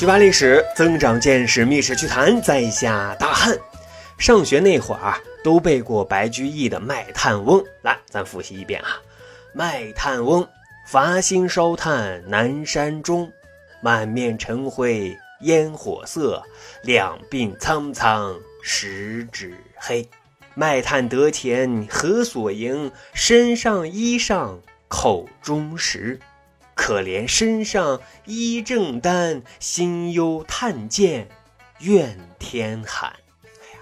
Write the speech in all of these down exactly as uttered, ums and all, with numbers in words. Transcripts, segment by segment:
举办历史，增长见识，密室趣谈，在下大汉。上学那会儿啊，都背过白居易的《卖炭翁》，来，咱复习一遍啊。卖炭翁，伐薪烧炭南山中，满面尘灰烟火色，两鬓苍苍十指黑。卖炭得钱何所营？身上衣裳口中食。可怜身上衣正单，心忧炭贱怨天寒。哎呀，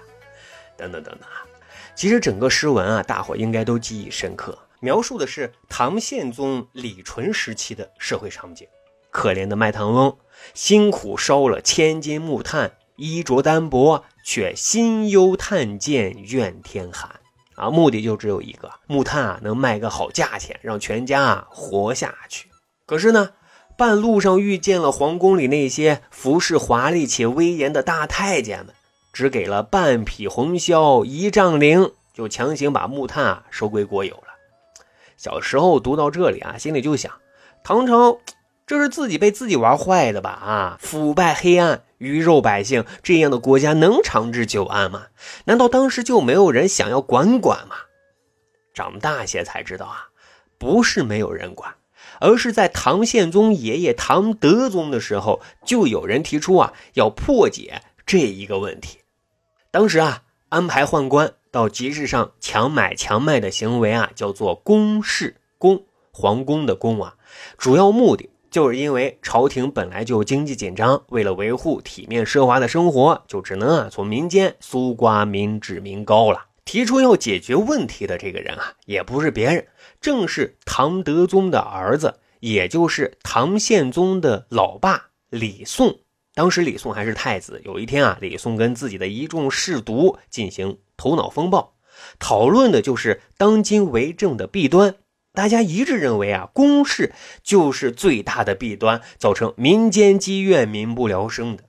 等等等等啊！其实整个诗文啊，大伙应该都记忆深刻，描述的是唐宪宗李纯时期的社会场景。可怜的卖炭翁辛苦烧了千斤木炭，衣着单薄，却心忧炭贱怨天寒啊！目的就只有一个，木炭啊能卖个好价钱，让全家啊活下去。可是呢，半路上遇见了皇宫里那些服饰华丽且威严的大太监们，只给了半匹红绡一丈绫，就强行把木炭啊收归国有了。小时候读到这里啊，心里就想，唐朝这是自己被自己玩坏的吧啊！腐败黑暗，鱼肉百姓，这样的国家能长治久安吗？难道当时就没有人想要管管吗？长大些才知道啊，不是没有人管，而是在唐宪宗爷爷唐德宗的时候，就有人提出啊，要破解这一个问题。当时啊，安排宦官到集市上强买强卖的行为啊，叫做公事，公，皇宫的公啊，主要目的就是因为朝廷本来就经济紧张，为了维护体面奢华的生活，就只能啊从民间搜刮民脂民膏了。提出要解决问题的这个人啊，也不是别人，正是唐德宗的儿子，也就是唐宪宗的老爸李诵。当时李诵还是太子，有一天啊，李诵跟自己的一众士族进行头脑风暴，讨论的就是当今为政的弊端。大家一致认为啊，公事就是最大的弊端，造成民间积怨，民不聊生的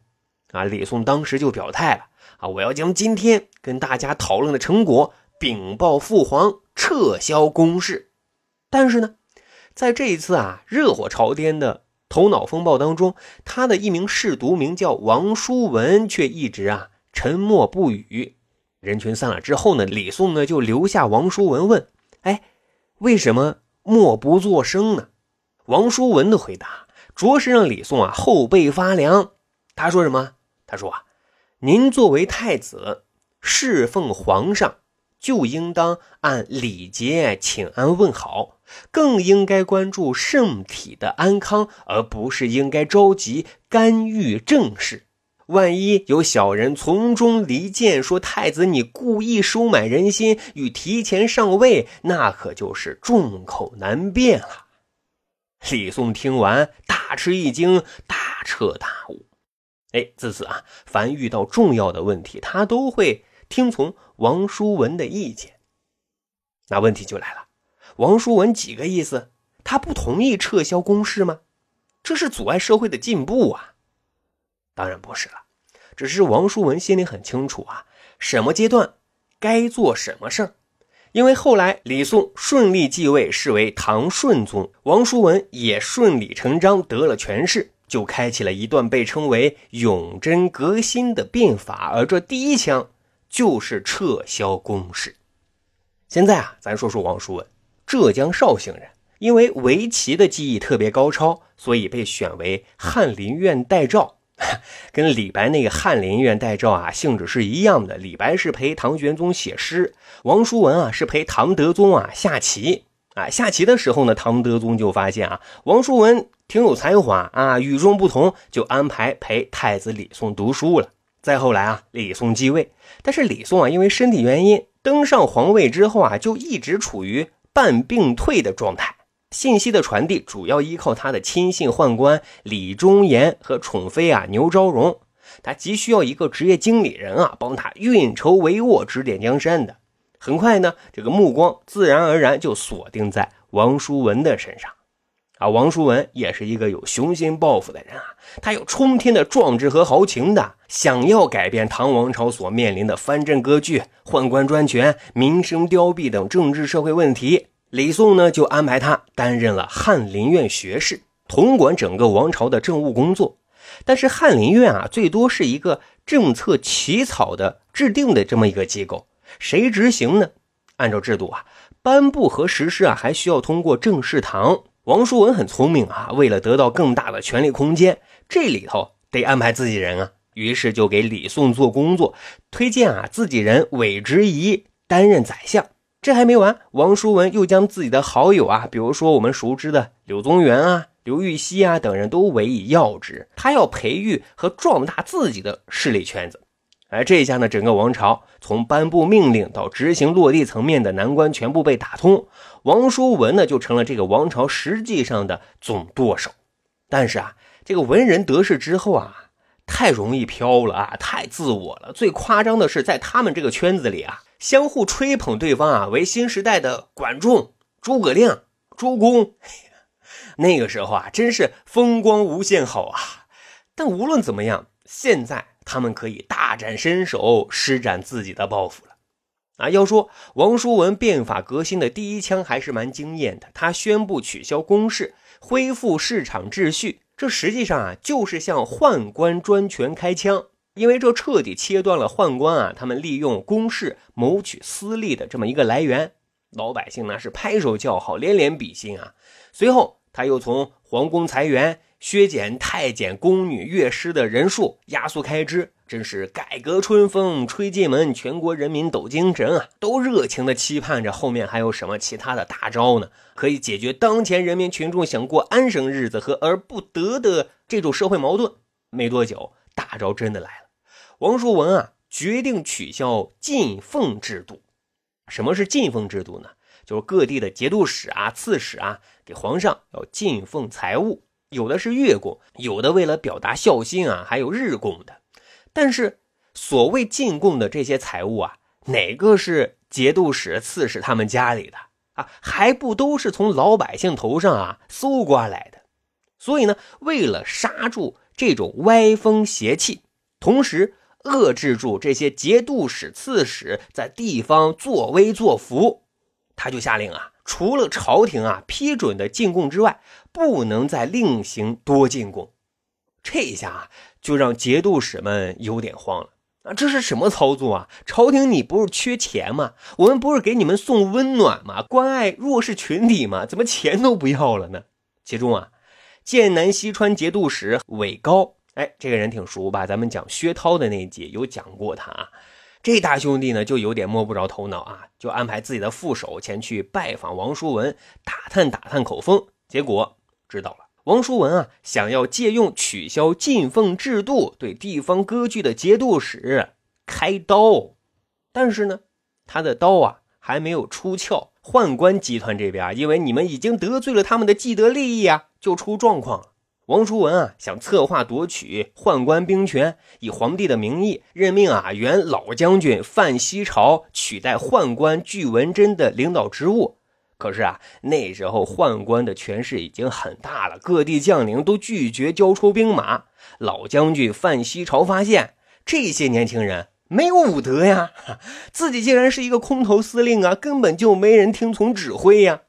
啊。李诵当时就表态了啊，我要将今天跟大家讨论的成果禀报父皇，撤销公事。但是呢，在这一次啊热火朝天的头脑风暴当中，他的一名侍读名叫王叔文，却一直啊沉默不语。人群散了之后呢，李诵呢就留下王叔文问，哎，为什么默不作声呢？王叔文的回答着实让李诵啊后背发凉。他说什么？他说啊，您作为太子，侍奉皇上，就应当按礼节请安问好，更应该关注圣体的安康，而不是应该着急干预政事。万一有小人从中离间，说太子你故意收买人心与提前上位，那可就是众口难辩了。李诵听完大吃一惊，大彻大悟。哎，自此啊，凡遇到重要的问题，他都会听从王叔文的意见。那问题就来了，王叔文几个意思？他不同意撤销公事吗？这是阻碍社会的进步啊？当然不是了，只是王叔文心里很清楚啊，什么阶段该做什么事儿。因为后来李诵顺利继位，是为唐顺宗，王叔文也顺理成章得了权势，就开启了一段被称为永贞革新的变法，而这第一枪就是撤销公事。现在啊，咱说说王叔文，浙江绍兴人，因为围棋的技艺特别高超，所以被选为翰林院待诏，跟李白那个翰林院待诏啊性质是一样的。李白是陪唐玄宗写诗，王叔文啊是陪唐德宗啊下棋啊。下棋的时候呢，唐德宗就发现啊，王叔文挺有才华啊，与众不同，就安排陪太子李诵读书了。再后来啊，李诵继位，但是李诵啊，因为身体原因，登上皇位之后啊，就一直处于半病退的状态。信息的传递主要依靠他的亲信宦官李忠言和宠妃啊牛昭容，他急需要一个职业经理人啊，帮他运筹帷幄，指点江山的。很快呢，这个目光自然而然就锁定在王叔文的身上。啊，王叔文也是一个有雄心抱负的人啊，他有冲天的壮志和豪情的，想要改变唐王朝所面临的藩镇割据、宦官专权、民生凋敝等政治社会问题。李诵呢，就安排他担任了翰林院学士，统管整个王朝的政务工作。但是翰林院啊，最多是一个政策起草的制定的这么一个机构，谁执行呢？按照制度啊，颁布和实施啊，还需要通过政事堂。王叔文很聪明啊，为了得到更大的权力空间，这里头得安排自己人啊，于是就给李诵做工作，推荐啊自己人韦执仪担任宰相。这还没完，王叔文又将自己的好友啊，比如说我们熟知的柳宗元啊、刘禹锡啊等人都委以要职，他要培育和壮大自己的势力圈子。而这一下呢，整个王朝从颁布命令到执行落地层面的难关全部被打通，王叔文呢就成了这个王朝实际上的总舵手。但是啊，这个文人得势之后啊，太容易飘了啊，太自我了。最夸张的是，在他们这个圈子里啊，相互吹捧对方啊为新时代的管仲、诸葛亮、周公。那个时候啊，真是风光无限好啊。但无论怎么样，现在他们可以大展身手，施展自己的抱负了啊！要说王叔文变法革新的第一枪还是蛮惊艳的，他宣布取消公示，恢复市场秩序。这实际上啊，就是向宦官专权开枪，因为这彻底切断了宦官啊，他们利用公事谋取私利的这么一个来源。老百姓呢是拍手叫好，连连比心啊。随后，他又从皇宫裁员。削减太监、宫女、乐师的人数，压缩开支，真是改革春风吹进门，全国人民抖精神啊！都热情的期盼着后面还有什么其他的大招呢，可以解决当前人民群众想过安生日子和而不得的这种社会矛盾。没多久，大招真的来了，王叔文啊决定取消进奉制度。什么是进奉制度呢？就是各地的节度使啊、刺史啊，给皇上要进奉财物。有的是月供，有的为了表达孝心啊，还有日供的。但是所谓进贡的这些财物啊，哪个是节度使、刺史他们家里的啊？还不都是从老百姓头上啊搜刮来的。所以呢，为了刹住这种歪风邪气，同时遏制住这些节度使、刺史在地方作威作福，他就下令啊，除了朝廷啊批准的进贡之外，不能再另行多进贡。这一下啊，就让节度使们有点慌了啊！这是什么操作啊？朝廷你不是缺钱吗？我们不是给你们送温暖吗？关爱弱势群体吗？怎么钱都不要了呢？其中啊，剑南西川节度使韦高，哎，这个人挺熟吧？咱们讲薛涛的那一集有讲过他啊。这大兄弟呢就有点摸不着头脑啊，就安排自己的副手前去拜访王叔文，打探打探口风。结果知道了，王叔文啊想要借用取消进奉制度对地方割据的节度使开刀。但是呢，他的刀啊还没有出鞘，宦官集团这边啊，因为你们已经得罪了他们的既得利益啊，就出状况了。王叔文啊想策划夺取宦官兵权，以皇帝的名义任命啊原老将军范希朝取代宦官具文贞的领导职务。可是啊，那时候宦官的权势已经很大了，各地将领都拒绝交出兵马。老将军范希朝发现这些年轻人没有武德呀，自己竟然是一个空头司令啊，根本就没人听从指挥呀。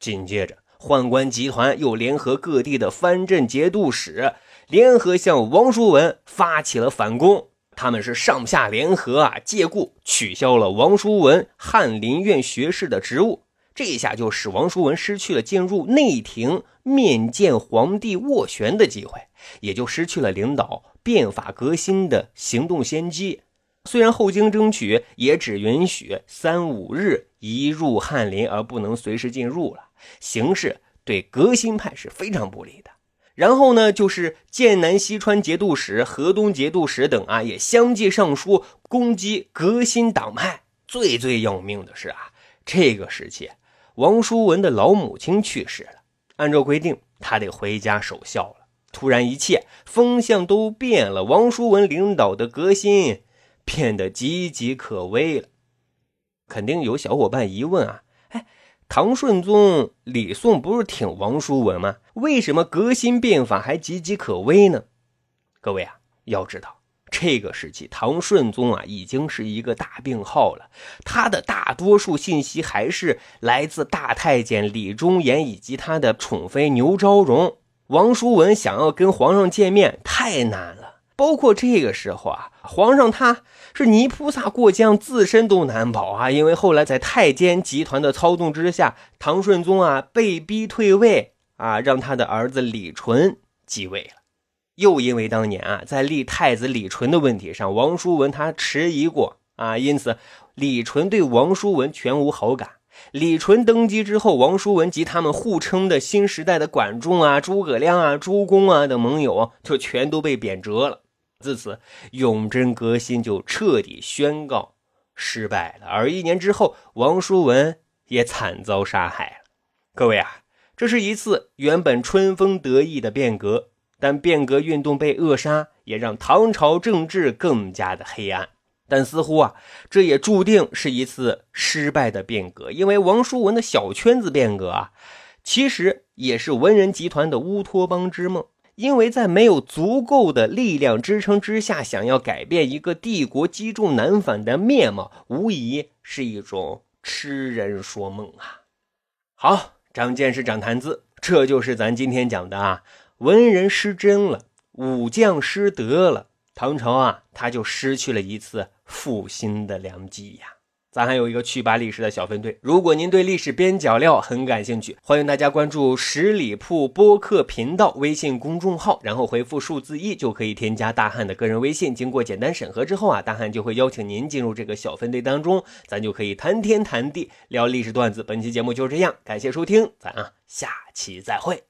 紧接着宦官集团又联合各地的藩镇节度使，联合向王叔文发起了反攻。他们是上下联合啊，借故取消了王叔文翰林院学士的职务。这一下就使王叔文失去了进入内廷面见皇帝斡旋的机会，也就失去了领导变法革新的行动先机。虽然后经争取，也只允许三五日移入翰林，而不能随时进入了。形势对革新派是非常不利的。然后呢，就是剑南西川节度使、河东节度使等啊，也相继上书攻击革新党派。最最要命的是啊，这个时期王叔文的老母亲去世了，按照规定他得回家守孝了。突然一切风向都变了，王叔文领导的革新变得岌岌可危了。肯定有小伙伴疑问啊，唐顺宗李诵不是挺王叔文吗？为什么革新变法还岌岌可危呢？各位啊，要知道这个时期唐顺宗啊已经是一个大病号了，他的大多数信息还是来自大太监李忠言以及他的宠妃牛昭容。王叔文想要跟皇上见面太难了，包括这个时候啊，皇上他是泥菩萨过江，自身都难保啊。因为后来在太监集团的操纵之下，唐顺宗啊被逼退位啊，让他的儿子李纯继位了。又因为当年啊，在立太子李纯的问题上，王叔文他迟疑过啊，因此李纯对王叔文全无好感。李纯登基之后，王叔文及他们互称的新时代的管仲啊、诸葛亮啊、朱公啊的盟友就全都被贬谪了。自此，永贞革新就彻底宣告失败了。而一年之后，王叔文也惨遭杀害了。各位啊，这是一次原本春风得意的变革，但变革运动被扼杀，也让唐朝政治更加的黑暗。但似乎啊，这也注定是一次失败的变革，因为王叔文的小圈子变革啊，其实也是文人集团的乌托邦之梦。因为在没有足够的力量支撑之下，想要改变一个帝国积重难返的面貌，无疑是一种痴人说梦啊。好，长见识，长谈资，这就是咱今天讲的啊，文人失真了，武将失德了，唐朝啊，他就失去了一次复兴的良机呀。咱还有一个去吧历史的小分队，如果您对历史边角料很感兴趣，欢迎大家关注十里铺播客频道微信公众号，然后回复数字一就可以添加大汉的个人微信，经过简单审核之后啊，大汉就会邀请您进入这个小分队当中，咱就可以谈天谈地聊历史段子。本期节目就这样，感谢收听，咱啊下期再会。